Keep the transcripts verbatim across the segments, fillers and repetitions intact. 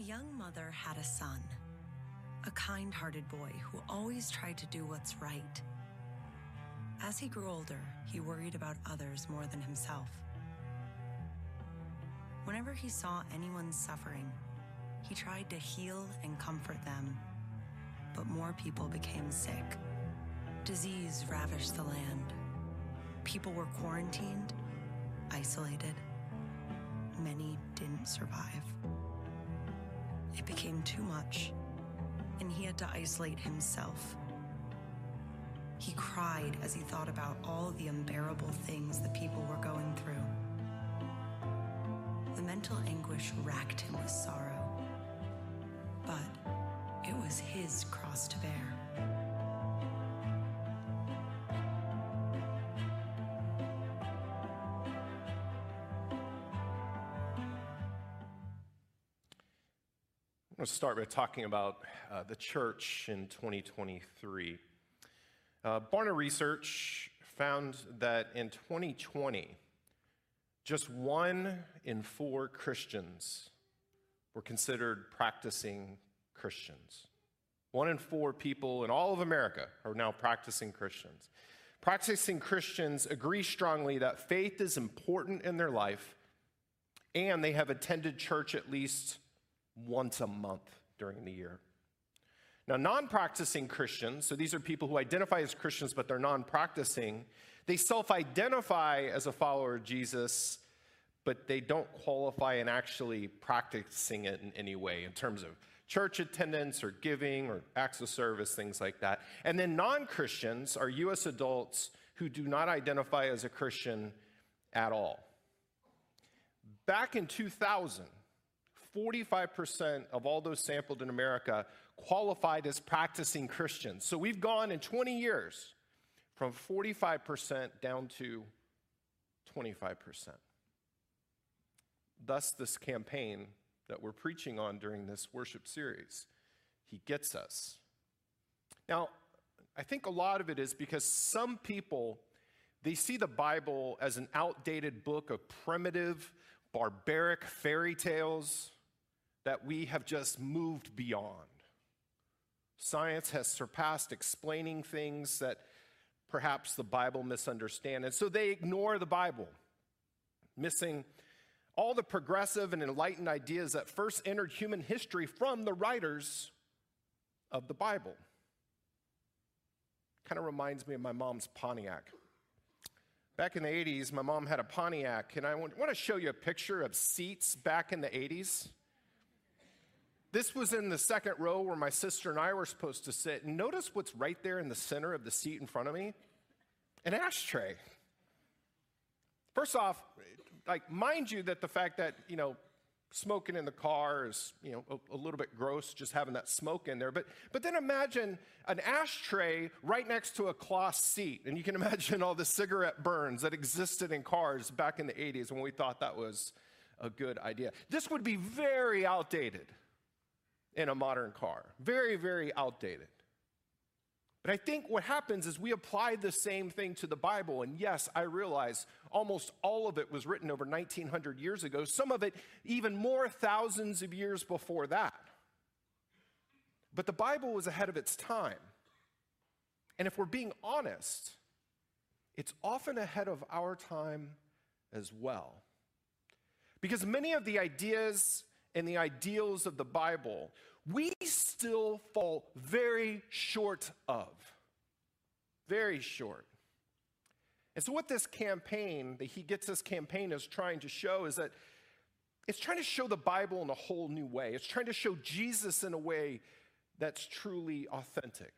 A young mother had a son, a kind-hearted boy who always tried to do what's right. As he grew older, he worried about others more than himself. Whenever he saw anyone suffering, he tried to heal and comfort them, but more people became sick. Disease ravaged the land. People were quarantined, isolated. Many didn't survive. It became too much, and he had to isolate himself. He cried as he thought about all the unbearable things the people were going through. The mental anguish racked him with sorrow, but it was his cross to bear. I'm going to start by talking about uh, the church in twenty twenty-three. Uh, Barna Research found that in twenty twenty, just one in four Christians were considered practicing Christians. One in four people in all of America are now practicing Christians. Practicing Christians agree strongly that faith is important in their life, and they have attended church at least once a month during the year. Now, non-practicing Christians, so these are people who identify as Christians, but they're non-practicing, they self-identify as a follower of Jesus, but they don't qualify in actually practicing it in any way in terms of church attendance or giving or acts of service, things like that. And then non-Christians are U S adults who do not identify as a Christian at all. Back in two thousand, forty-five percent of all those sampled in America qualified as practicing Christians. So we've gone in twenty years from forty-five percent down to twenty-five percent. Thus, this campaign that we're preaching on during this worship series, He Gets Us. Now, I think a lot of it is because some people, they see the Bible as an outdated book of primitive, barbaric fairy tales that we have just moved beyond. Science has surpassed explaining things that perhaps the Bible misunderstands, and so they ignore the Bible, missing all the progressive and enlightened ideas that first entered human history from the writers of the Bible. Kind of reminds me of my mom's Pontiac. Back in the eighties, my mom had a Pontiac, and I want to show you a picture of seats back in the eighties. This was in the second row where my sister and I were supposed to sit, and notice what's right there in the center of the seat in front of me? An ashtray. First off, like, mind you that the fact that, you know, smoking in the car is, you know, a, a little bit gross, just having that smoke in there. But but then imagine an ashtray right next to a cloth seat. And you can imagine all the cigarette burns that existed in cars back in the eighties when we thought that was a good idea. This would be very outdated in a modern car. Very, very outdated. But I think what happens is we apply the same thing to the Bible. And yes, I realize almost all of it was written over nineteen hundred years ago. Some of it even more thousands of years before that. But the Bible was ahead of its time. And if we're being honest, it's often ahead of our time as well. Because many of the ideas and the ideals of the Bible, we still fall very short of, very short. And so what this campaign, the He Gets Us campaign, is trying to show is that it's trying to show the Bible in a whole new way. It's trying to show Jesus in a way that's truly authentic.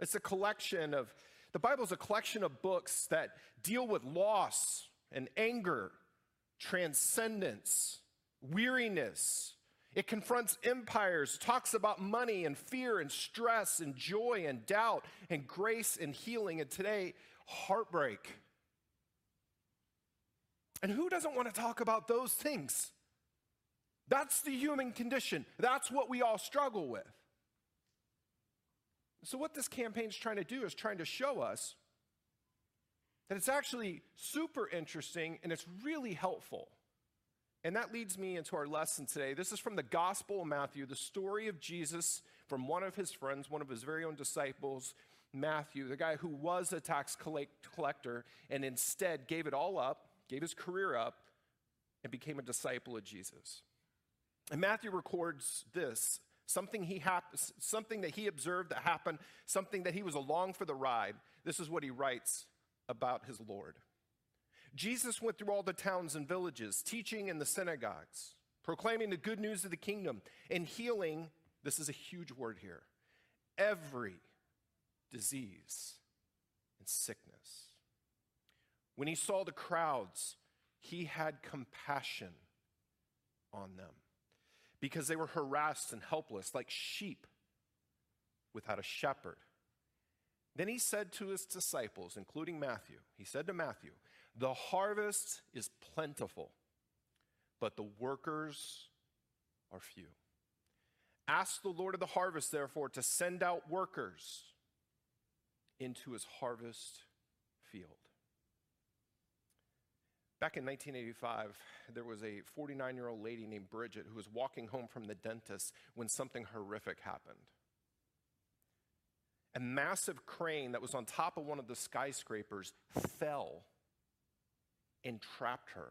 It's a collection of, the Bible is a collection of books that deal with loss and anger, transcendence, weariness. It confronts empires, talks about money and fear and stress and joy and doubt and grace and healing, and today, heartbreak. And who doesn't want to talk about those things? That's the human condition. That's what we all struggle with. So what this campaign's trying to do is trying to show us that it's actually super interesting and it's really helpful And that leads me into our lesson today. This is from the Gospel of Matthew, the story of Jesus from one of his friends, one of his very own disciples, Matthew, the guy who was a tax collector and instead gave it all up, gave his career up, and became a disciple of Jesus. And Matthew records this, something he hap- something that he observed that happened, something that he was along for the ride. This is what he writes about his Lord. Jesus went through all the towns and villages, teaching in the synagogues, proclaiming the good news of the kingdom, and healing, this is a huge word here, every disease and sickness. When he saw the crowds, he had compassion on them because they were harassed and helpless like sheep without a shepherd. Then he said to his disciples, including Matthew, he said to Matthew, the harvest is plentiful, but the workers are few. Ask the Lord of the harvest, therefore, to send out workers into his harvest field. Back in nineteen eighty-five, there was a forty-nine-year-old lady named Bridget who was walking home from the dentist when something horrific happened. A massive crane that was on top of one of the skyscrapers fell and trapped her,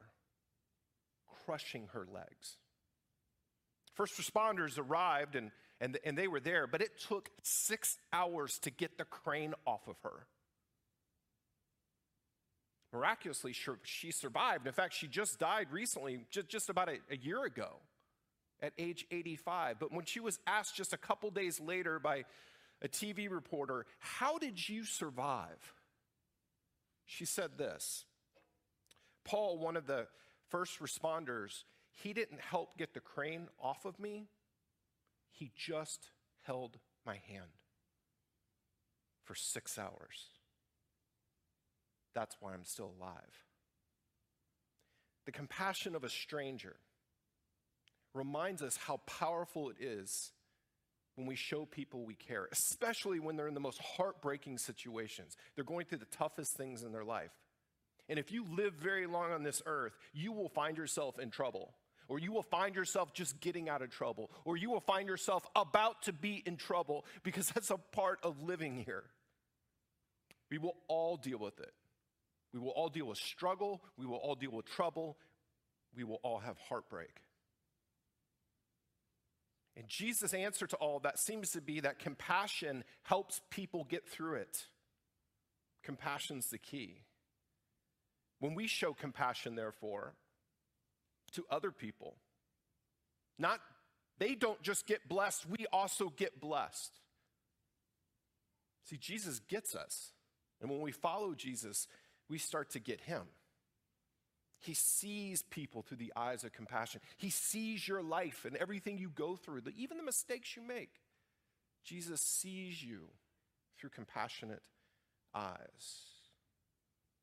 crushing her legs. First responders arrived, and, and, and they were there, but it took six hours to get the crane off of her. Miraculously, she survived. In fact, she just died recently, just, just about a, a year ago, at age eighty-five. But when she was asked just a couple days later by a T V reporter, how did you survive? She said this, Paul, one of the first responders, he didn't help get the crane off of me. He just held my hand for six hours. That's why I'm still alive. The compassion of a stranger reminds us how powerful it is when we show people we care, especially when they're in the most heartbreaking situations. They're going through the toughest things in their life. And if you live very long on this earth, you will find yourself in trouble, or you will find yourself just getting out of trouble, or you will find yourself about to be in trouble, because that's a part of living here. We will all deal with it. We will all deal with struggle. We will all deal with trouble. We will all have heartbreak. And Jesus' answer to all that seems to be that compassion helps people get through it. Compassion's the key. When we show compassion, therefore, to other people, not they don't just get blessed, we also get blessed. See, Jesus gets us. And when we follow Jesus, we start to get him. He sees people through the eyes of compassion. He sees your life and everything you go through, even the mistakes you make. Jesus sees you through compassionate eyes.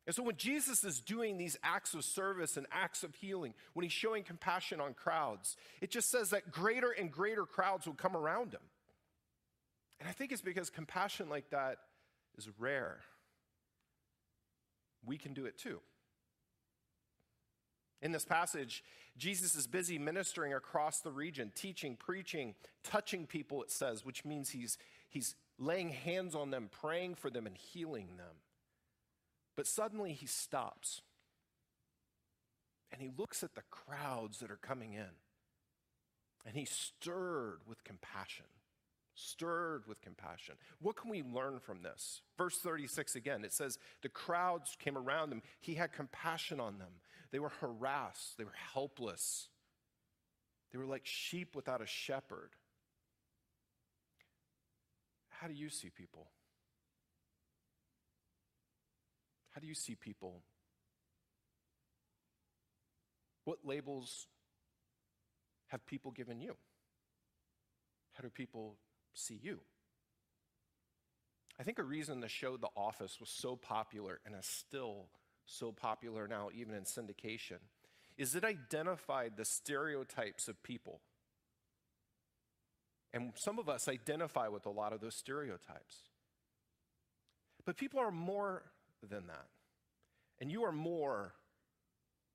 And so when Jesus is doing these acts of service and acts of healing, when he's showing compassion on crowds, it just says that greater and greater crowds will come around him. And I think it's because compassion like that is rare. We can do it too. In this passage, Jesus is busy ministering across the region, teaching, preaching, touching people, it says, which means he's, he's laying hands on them, praying for them, and healing them. But suddenly he stops, and he looks at the crowds that are coming in, and he's stirred with compassion, stirred with compassion. What can we learn from this? Verse thirty-six again, it says, the crowds came around him. He had compassion on them. They were harassed. They were helpless. They were like sheep without a shepherd. How do you see people? How do you see people? What labels have people given you? How do people see you? I think a reason the show The Office was so popular and is still so popular now, even in syndication, is it identified the stereotypes of people. And some of us identify with a lot of those stereotypes. But people are more than that. And you are more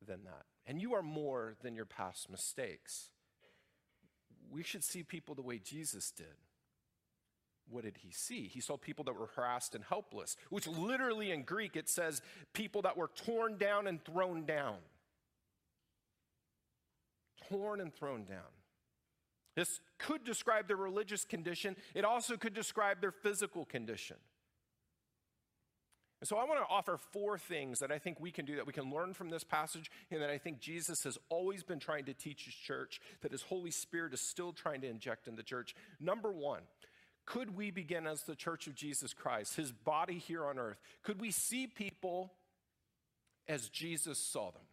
than that. And you are more than your past mistakes. We should see people the way Jesus did. What did he see? He saw people that were harassed and helpless, which literally in Greek it says people that were torn down and thrown down. Torn and thrown down. This could describe their religious condition. It also could describe their physical condition. And so I want to offer four things that I think we can do, that we can learn from this passage, and that I think Jesus has always been trying to teach his church, that his Holy Spirit is still trying to inject in the church. Number one, could we begin as the church of Jesus Christ, his body here on earth? Could we see people as Jesus saw them?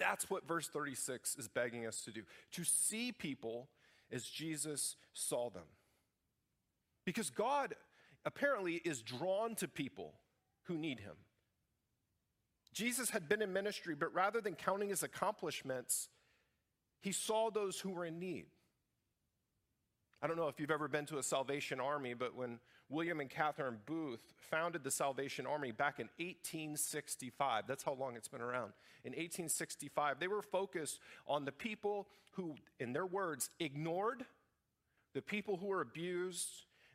That's what verse thirty-six is begging us to do, to see people as Jesus saw them. Because God apparently is drawn to people who need him. Jesus had been in ministry, but rather than counting his accomplishments, he saw those who were in need. I don't know if you've ever been to a Salvation Army, but when William and Catherine Booth founded the Salvation Army back in eighteen sixty-five, that's how long it's been around, in eighteen sixty-five, they were focused on the people who, in their words, ignored, the people who were abused,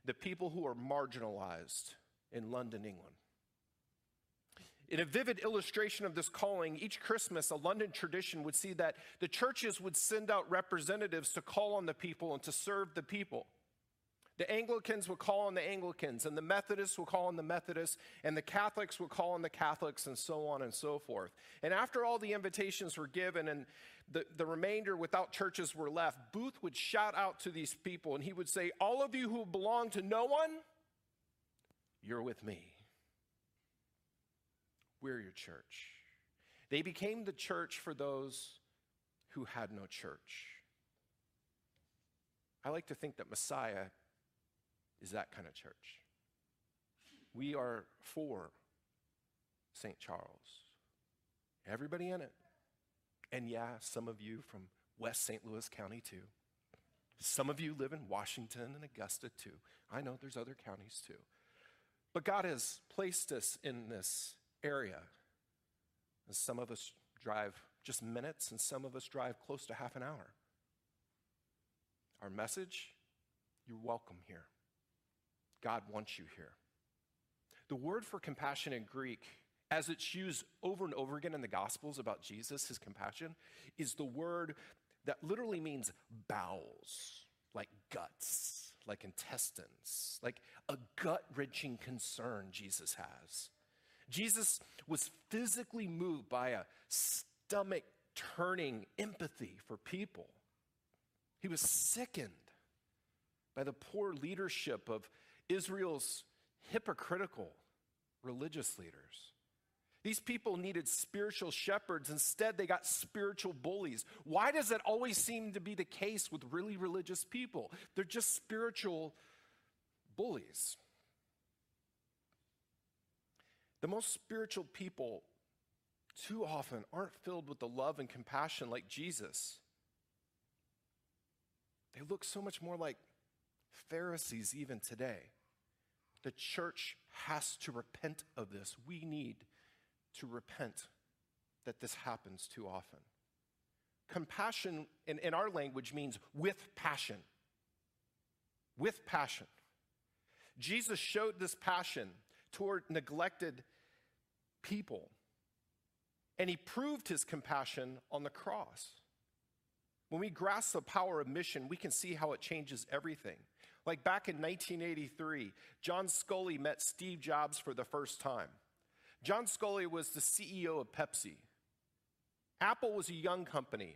the people who were marginalized in London, England. In a vivid illustration of this calling, each Christmas, a London tradition would see that the churches would send out representatives to call on the people and to serve the people. The Anglicans would call on the Anglicans, and the Methodists would call on the Methodists, and the Catholics would call on the Catholics, and so on and so forth. And after all the invitations were given and the, the remainder without churches were left, Booth would shout out to these people, and he would say, "All of you who belong to no one, you're with me. We're your church." They became the church for those who had no church. I like to think that Messiah is that kind of church. We are for Saint Charles. Everybody in it. And yeah, some of you from West Saint Louis County too. Some of you live in Washington and Augusta too. I know there's other counties too. But God has placed us in this area. And some of us drive just minutes, and some of us drive close to half an hour. Our message, you're welcome here. God wants you here. The word for compassion in Greek, as it's used over and over again in the Gospels about Jesus, his compassion, is the word that literally means bowels, like guts, like intestines, like a gut-wrenching concern Jesus has. Jesus was physically moved by a stomach-turning empathy for people. He was sickened by the poor leadership of Israel's hypocritical religious leaders. These people needed spiritual shepherds. Instead, they got spiritual bullies. Why does that always seem to be the case with really religious people? They're just spiritual bullies. The most spiritual people too often aren't filled with the love and compassion like Jesus. They look so much more like Pharisees even today. The church has to repent of this. We need to repent that this happens too often. Compassion in, in our language means with passion. With passion. Jesus showed this passion toward neglected people. And he proved his compassion on the cross. When we grasp the power of mission, we can see how it changes everything. Like back in nineteen eighty-three, John Sculley met Steve Jobs for the first time. John Sculley was the C E O of Pepsi. Apple was a young company.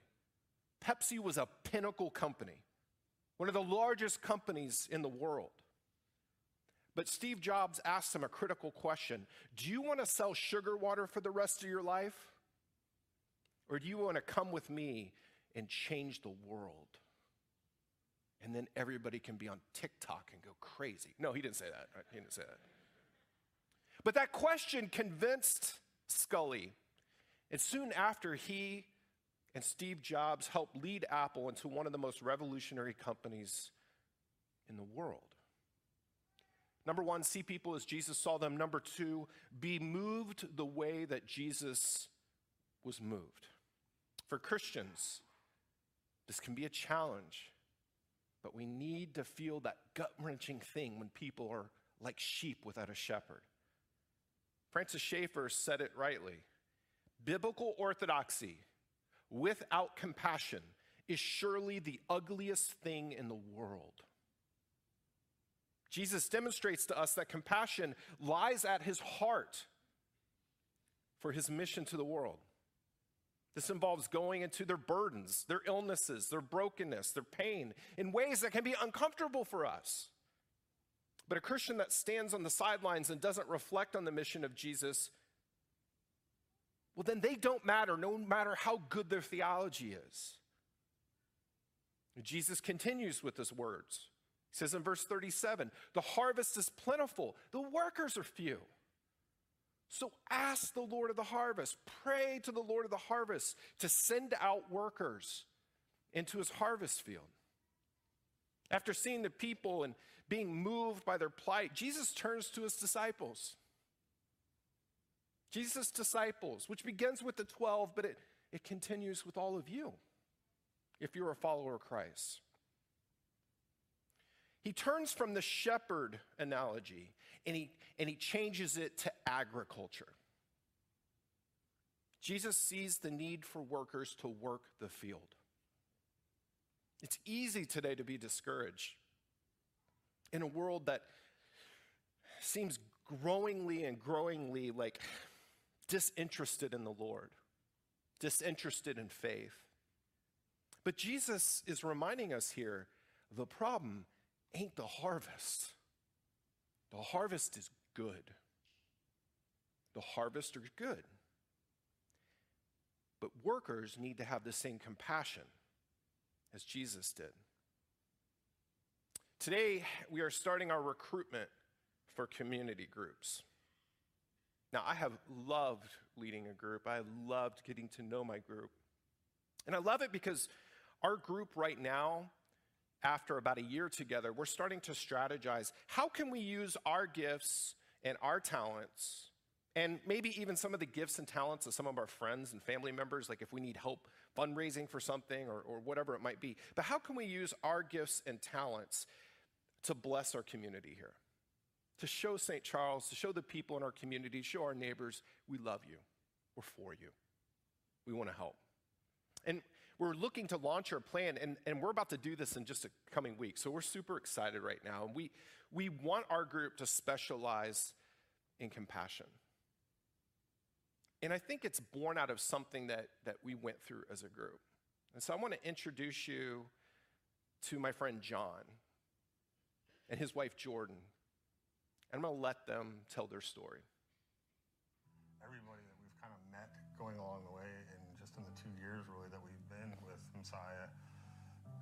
Pepsi was a pinnacle company, one of the largest companies in the world. But Steve Jobs asked him a critical question. Do you want to sell sugar water for the rest of your life? Or do you want to come with me and change the world? And then everybody can be on TikTok and go crazy. No, he didn't say that. Right? He didn't say that. But that question convinced Scully. And soon after, he and Steve Jobs helped lead Apple into one of the most revolutionary companies in the world. Number one, see people as Jesus saw them. Number two, be moved the way that Jesus was moved. For Christians, this can be a challenge, but we need to feel that gut-wrenching thing when people are like sheep without a shepherd. Francis Schaeffer said it rightly. Biblical orthodoxy without compassion is surely the ugliest thing in the world. Jesus demonstrates to us that compassion lies at his heart for his mission to the world. This involves going into their burdens, their illnesses, their brokenness, their pain in ways that can be uncomfortable for us. But a Christian that stands on the sidelines and doesn't reflect on the mission of Jesus, well, then they don't matter, no matter how good their theology is. Jesus continues with his words. He says in verse thirty-seven, the harvest is plentiful, the workers are few. So ask the Lord of the harvest, pray to the Lord of the harvest to send out workers into his harvest field. After seeing the people and being moved by their plight, Jesus turns to his disciples. Jesus' disciples, which begins with the twelve, but it, it continues with all of you if you're a follower of Christ. He turns from the shepherd analogy and he, and he changes it to agriculture. Jesus sees the need for workers to work the field. It's easy today to be discouraged in a world that seems growingly and growingly like disinterested in the Lord, disinterested in faith. But Jesus is reminding us here, the problem ain't the harvest. The harvest is good. The harvest is good. But workers need to have the same compassion as Jesus did. Today, we are starting our recruitment for community groups. Now, I have loved leading a group. I loved getting to know my group. And I love it because our group right now, after about a year together, we're starting to strategize. How can we use our gifts and our talents, and maybe even some of the gifts and talents of some of our friends and family members, like if we need help fundraising for something or, or whatever it might be. But how can we use our gifts and talents to bless our community here? To show Saint Charles, to show the people in our community, show our neighbors, we love you, we're for you, we want to help. And we're looking to launch our plan, and, and we're about to do this in just a coming week, so we're super excited right now. And we, we want our group to specialize in compassion. And I think it's born out of something that, that we went through as a group. And so I want to introduce you to my friend John and his wife Jordan. And I'm going to let them tell their story. Everybody that we've kind of met going along the way, and just in the two years really that we've been with Messiah,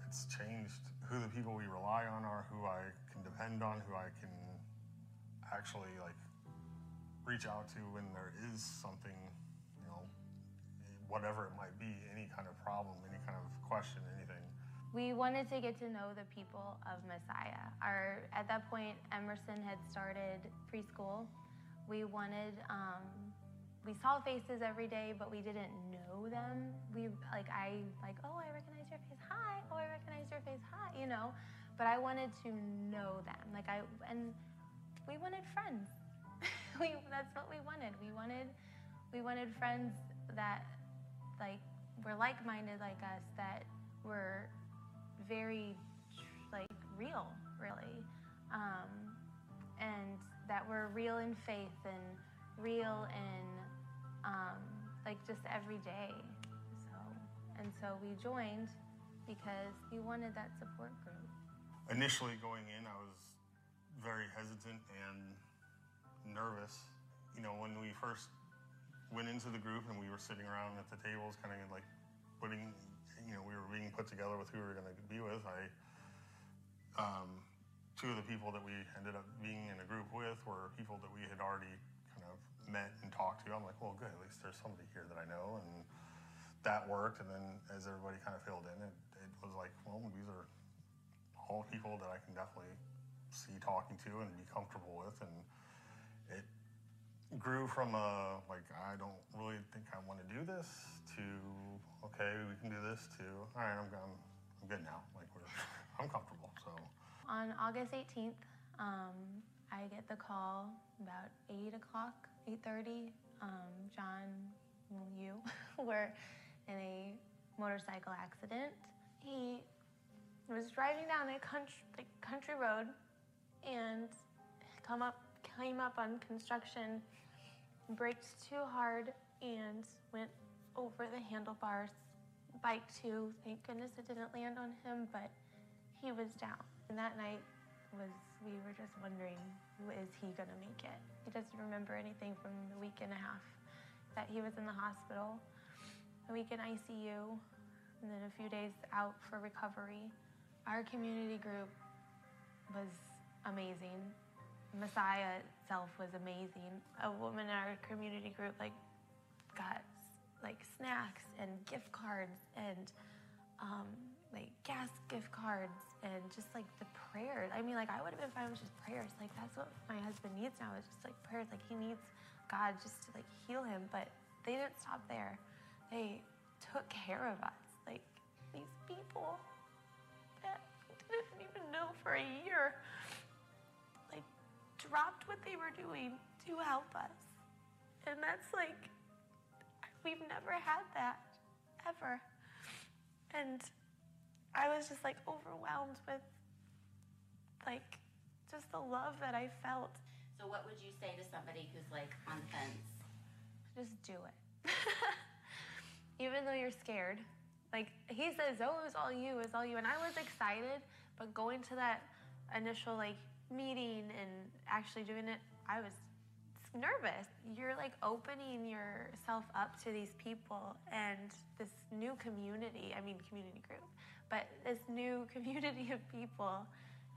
it's changed who the people we rely on are, who I can depend on, who I can actually like reach out to when there is something, you know, whatever it might be, any kind of problem, any kind of question, anything. We wanted to get to know the people of Messiah. Our, at that point, Emerson had started preschool. We wanted, um, we saw faces every day, but we didn't know them. We, like, I, like, oh, I recognize your face, hi. Oh, I recognize your face, hi, you know. But I wanted to know them. Like, I, and we wanted friends. we, that's what we wanted. We wanted, we wanted friends that, like, were like-minded like us, that were very, like, real, really, um, and that were real in faith and real in, um, like, just every day, so, and so we joined because we wanted that support group. Initially going in, I was very hesitant and nervous. You know, when we first went into the group and we were sitting around at the tables, kind of, like, putting, you know, we were being put together with who we were going to be with. I, um, two of the people that we ended up being in a group with were people that we had already kind of met and talked to. I'm like, well, good, at least there's somebody here that I know, and that worked. And then as everybody kind of filled in, it, it was like, well, these are all people that I can definitely see talking to and be comfortable with. And it grew from a, like, I don't really think I want to do this, to, okay, we can do this, to, all right, I'm, I'm, I'm good now. Like, we're, I'm comfortable, so. On August eighteenth, um, I get the call about eight o'clock, eight thirty. Um, John, you were in a motorcycle accident. He was driving down a country, like, country road and come up, came up on construction, braked too hard, and went over the handlebars. Bike too, thank goodness it didn't land on him, but he was down. And that night was, we were just wondering, is he gonna make it? He doesn't remember anything from the week and a half that he was in the hospital, a week in I C U, and then a few days out for recovery. Our community group was amazing. Messiah itself was amazing. A woman in our community group like got like snacks and gift cards and um, like gas gift cards and just like the prayers. I mean, like I would have been fine with just prayers. Like that's what my husband needs now is just like prayers. Like he needs God just to like heal him. But they didn't stop there. They took care of us. Like these people that I didn't even know for a year like dropped what they were doing to help us. And that's like, we've never had that, ever. And I was just like overwhelmed with like just the love that I felt. So what would you say to somebody who's like on the fence? Just do it. Even though you're scared. Like he says, oh, it was all you, it was all you. And I was excited, but going to that initial like meeting and actually doing it, I was nervous. You're like opening yourself up to these people and this new community, I mean community group, but this new community of people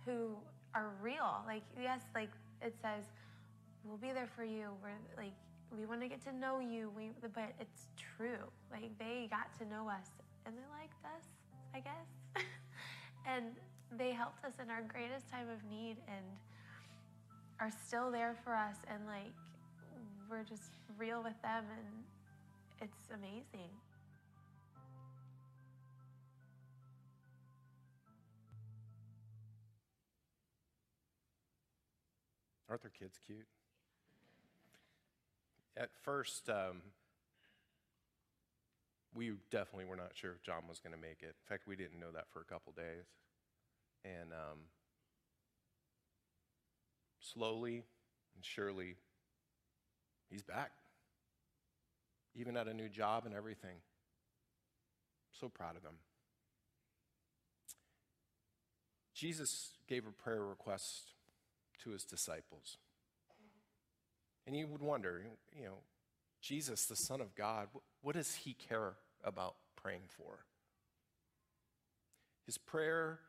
who are real. Like, yes, like it says, we'll be there for you. We're like, we want to get to know you, we, but it's true. Like they got to know us and they liked us, I guess. And they helped us in our greatest time of need and are still there for us, and like, we're just real with them, and it's amazing. Aren't their kids cute? At first, um, we definitely were not sure if John was gonna make it. In fact, we didn't know that for a couple days. And um, slowly and surely, he's back. Even at a new job and everything. So proud of him. Jesus gave a prayer request to his disciples. And you would wonder, you know, Jesus, the Son of God, what does he care about praying for? His prayer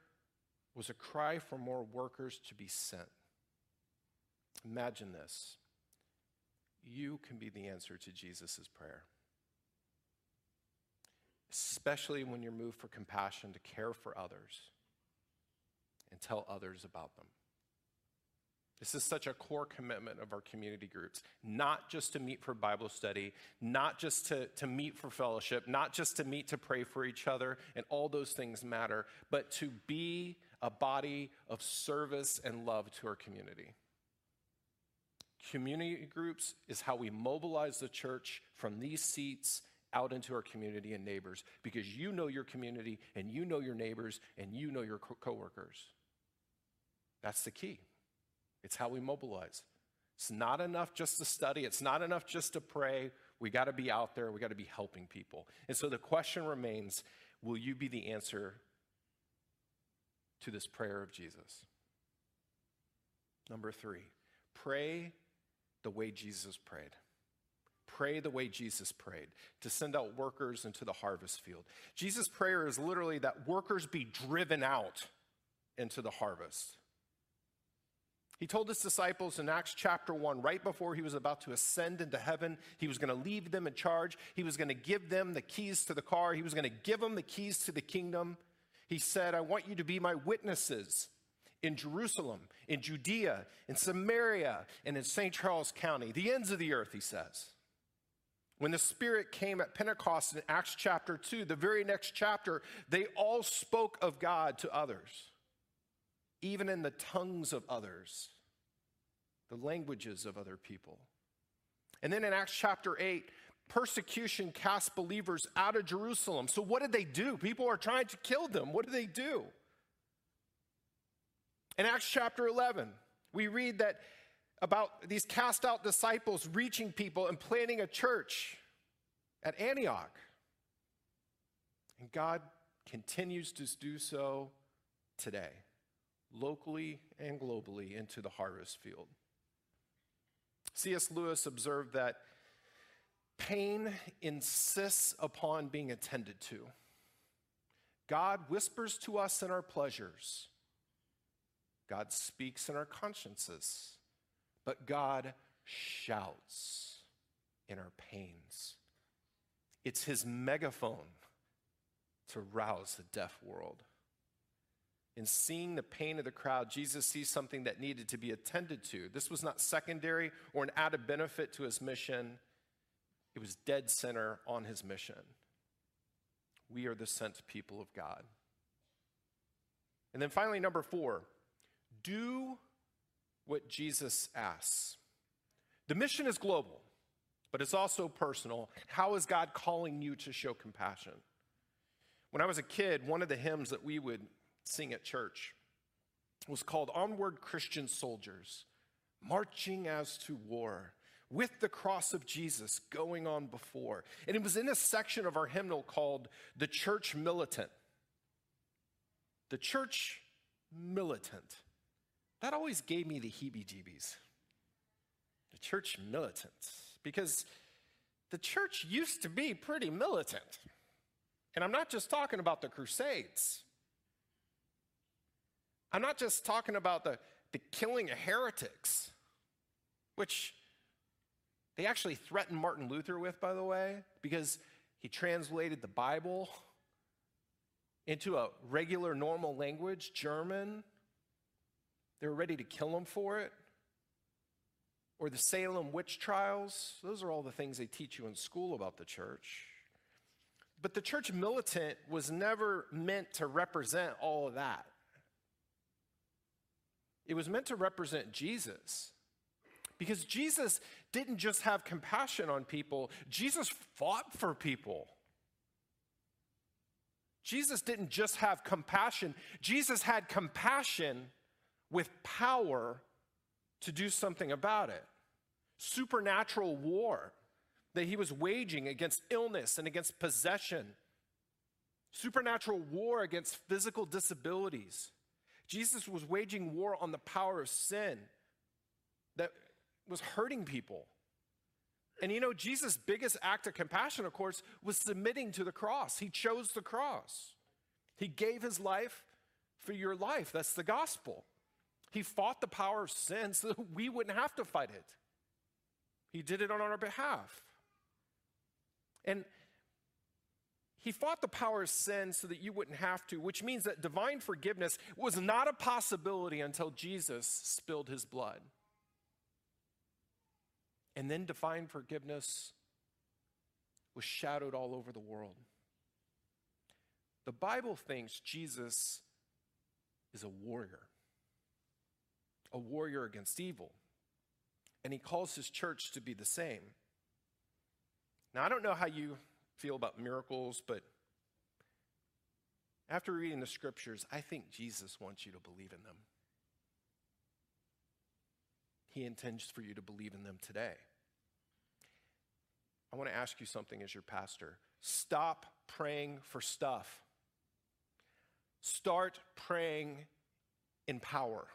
was a cry for more workers to be sent. Imagine this. You can be the answer to Jesus' prayer. Especially when you're moved for compassion to care for others and tell others about them. This is such a core commitment of our community groups, not just to meet for Bible study, not just to, to meet for fellowship, not just to meet to pray for each other, and all those things matter, but to be a body of service and love to our community. Community groups is how we mobilize the church from these seats out into our community and neighbors, because you know your community and you know your neighbors and you know your co- coworkers. That's the key. It's how we mobilize. It's not enough just to study. It's not enough just to pray. We got to be out there. We got to be helping people. And so the question remains, will you be the answer to this prayer of Jesus? Number three, pray the way Jesus prayed. Pray the way Jesus prayed, to send out workers into the harvest field. Jesus' prayer is literally that workers be driven out into the harvest. He told his disciples in Acts chapter one, right before he was about to ascend into heaven, he was going to leave them in charge. He was going to give them the keys to the car. He was going to give them the keys to the kingdom. He said, I want you to be my witnesses in Jerusalem, in Judea, in Samaria, and in Saint Charles County, the ends of the earth, he says. When the Spirit came at Pentecost in Acts chapter two, the very next chapter, they all spoke of God to others, even in the tongues of others, the languages of other people. And then in Acts chapter eight, persecution cast believers out of Jerusalem. So what did they do? People are trying to kill them. What did they do? In Acts chapter eleven, we read that about these cast out disciples reaching people and planting a church at Antioch. And God continues to do so today, locally and globally, into the harvest field. C S Lewis observed that pain insists upon being attended to. God whispers to us in our pleasures. God speaks in our consciences. But God shouts in our pains. It's his megaphone to rouse the deaf world. In seeing the pain of the crowd, Jesus sees something that needed to be attended to. This was not secondary or an added benefit to his mission. It was dead center on his mission. We are the sent people of God. And then finally, number four, do what Jesus asks. The mission is global, but it's also personal. How is God calling you to show compassion? When I was a kid, one of the hymns that we would sing at church was called "Onward Christian Soldiers, Marching as to War, with the cross of Jesus going on before." And it was in a section of our hymnal called "The Church Militant." The Church Militant. That always gave me the heebie-jeebies. The church militant. Because the church used to be pretty militant. And I'm not just talking about the Crusades. I'm not just talking about the, the killing of heretics, which they actually threatened Martin Luther with, by the way, because he translated the Bible into a regular, normal language, German. They were ready to kill him for it. Or the Salem witch trials. Those are all the things they teach you in school about the church. But the church militant was never meant to represent all of that. It was meant to represent Jesus. Because Jesus didn't just have compassion on people. Jesus fought for people. Jesus didn't just have compassion. Jesus had compassion with power to do something about it. Supernatural war that he was waging against illness and against possession. Supernatural war against physical disabilities. Jesus was waging war on the power of sin that was hurting people. And you know, Jesus' biggest act of compassion, of course, was submitting to the cross. He chose the cross. He gave his life for your life. That's the gospel. He fought the power of sin so that we wouldn't have to fight it. He did it on our behalf. And he fought the power of sin so that you wouldn't have to, which means that divine forgiveness was not a possibility until Jesus spilled his blood. And then divine forgiveness was shadowed all over the world. The Bible thinks Jesus is a warrior. A warrior against evil. And he calls his church to be the same. Now, I don't know how you feel about miracles, but after reading the scriptures, I think Jesus wants you to believe in them. He intends for you to believe in them today. I want to ask you something as your pastor. Stop praying for stuff. Start praying in power.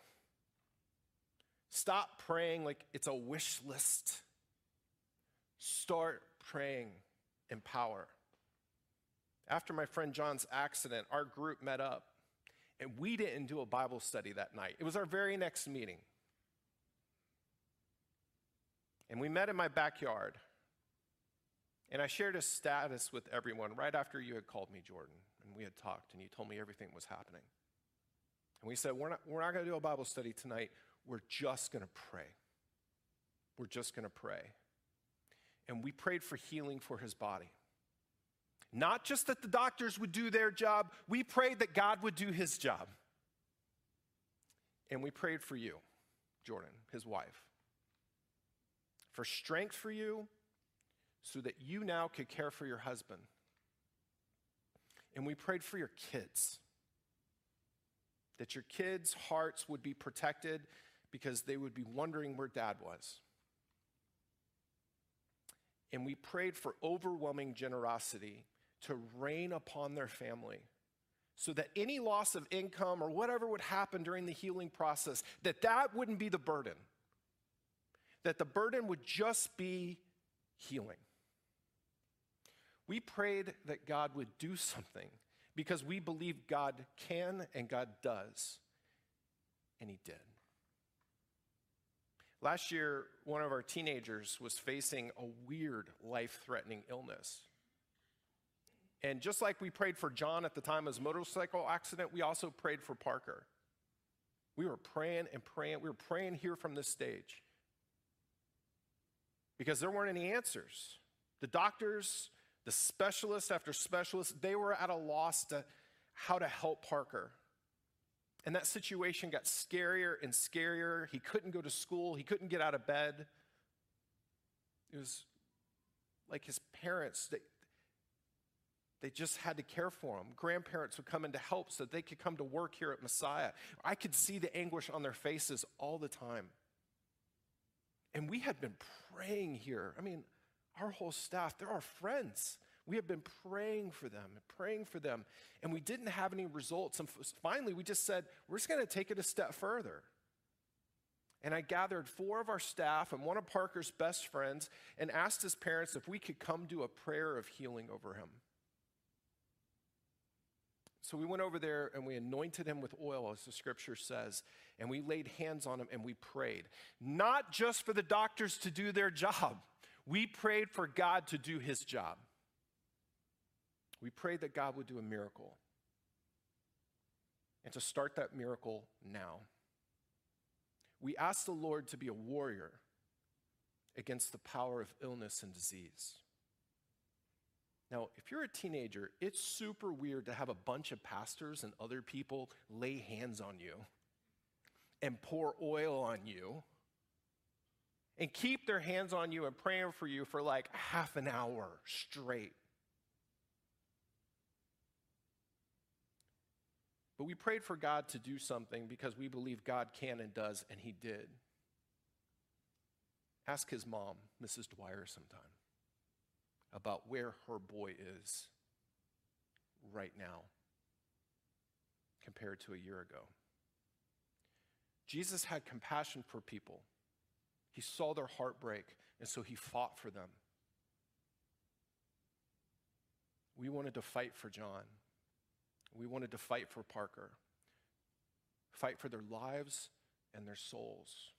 Stop praying like it's a wish list. Start praying in power. After my friend John's accident, our group met up, and we didn't do a Bible study that night. It was our very next meeting. And we met in my backyard. And I shared a status with everyone right after you had called me, Jordan, and we had talked, and you told me everything was happening. And we said, we're not, we're not going to do a Bible study tonight. We're just going to pray. We're just going to pray. And we prayed for healing for his body. Not just that the doctors would do their job. We prayed that God would do his job. And we prayed for you, Jordan, his wife, for strength for you so that you now could care for your husband. And we prayed for your kids, that your kids' hearts would be protected because they would be wondering where Dad was. And we prayed for overwhelming generosity to rain upon their family so that any loss of income or whatever would happen during the healing process, that that wouldn't be the burden, that the burden would just be healing. We prayed that God would do something because we believe God can and God does, and he did. Last year, one of our teenagers was facing a weird, life-threatening illness. And just like we prayed for John at the time of his motorcycle accident, we also prayed for Parker. We were praying and praying. We were praying here from this stage because there weren't any answers. The doctors, the specialist after specialist, they were at a loss to how to help Parker. And that situation got scarier and scarier. He couldn't go to school. He couldn't get out of bed. It was like his parents, they, they just had to care for him. Grandparents would come in to help so that they could come to work here at Messiah. I could see the anguish on their faces all the time. And we had been praying here. I mean, our whole staff, they're our friends. We have been praying for them and praying for them, and we didn't have any results. And finally, we just said, we're just going to take it a step further. And I gathered four of our staff and one of Parker's best friends and asked his parents if we could come do a prayer of healing over him. So we went over there and we anointed him with oil, as the scripture says, and we laid hands on him and we prayed. Not just for the doctors to do their job. We prayed for God to do his job. We prayed that God would do a miracle and to start that miracle now. We asked the Lord to be a warrior against the power of illness and disease. Now, if you're a teenager, it's super weird to have a bunch of pastors and other people lay hands on you and pour oil on you and keep their hands on you and praying for you for like half an hour straight. But we prayed for God to do something because we believe God can and does, and he did. Ask his mom, Missus Dwyer, sometime about where her boy is right now compared to a year ago. Jesus had compassion for people. He saw their heartbreak, and so he fought for them. We wanted to fight for John. We wanted to fight for Parker, fight for their lives and their souls.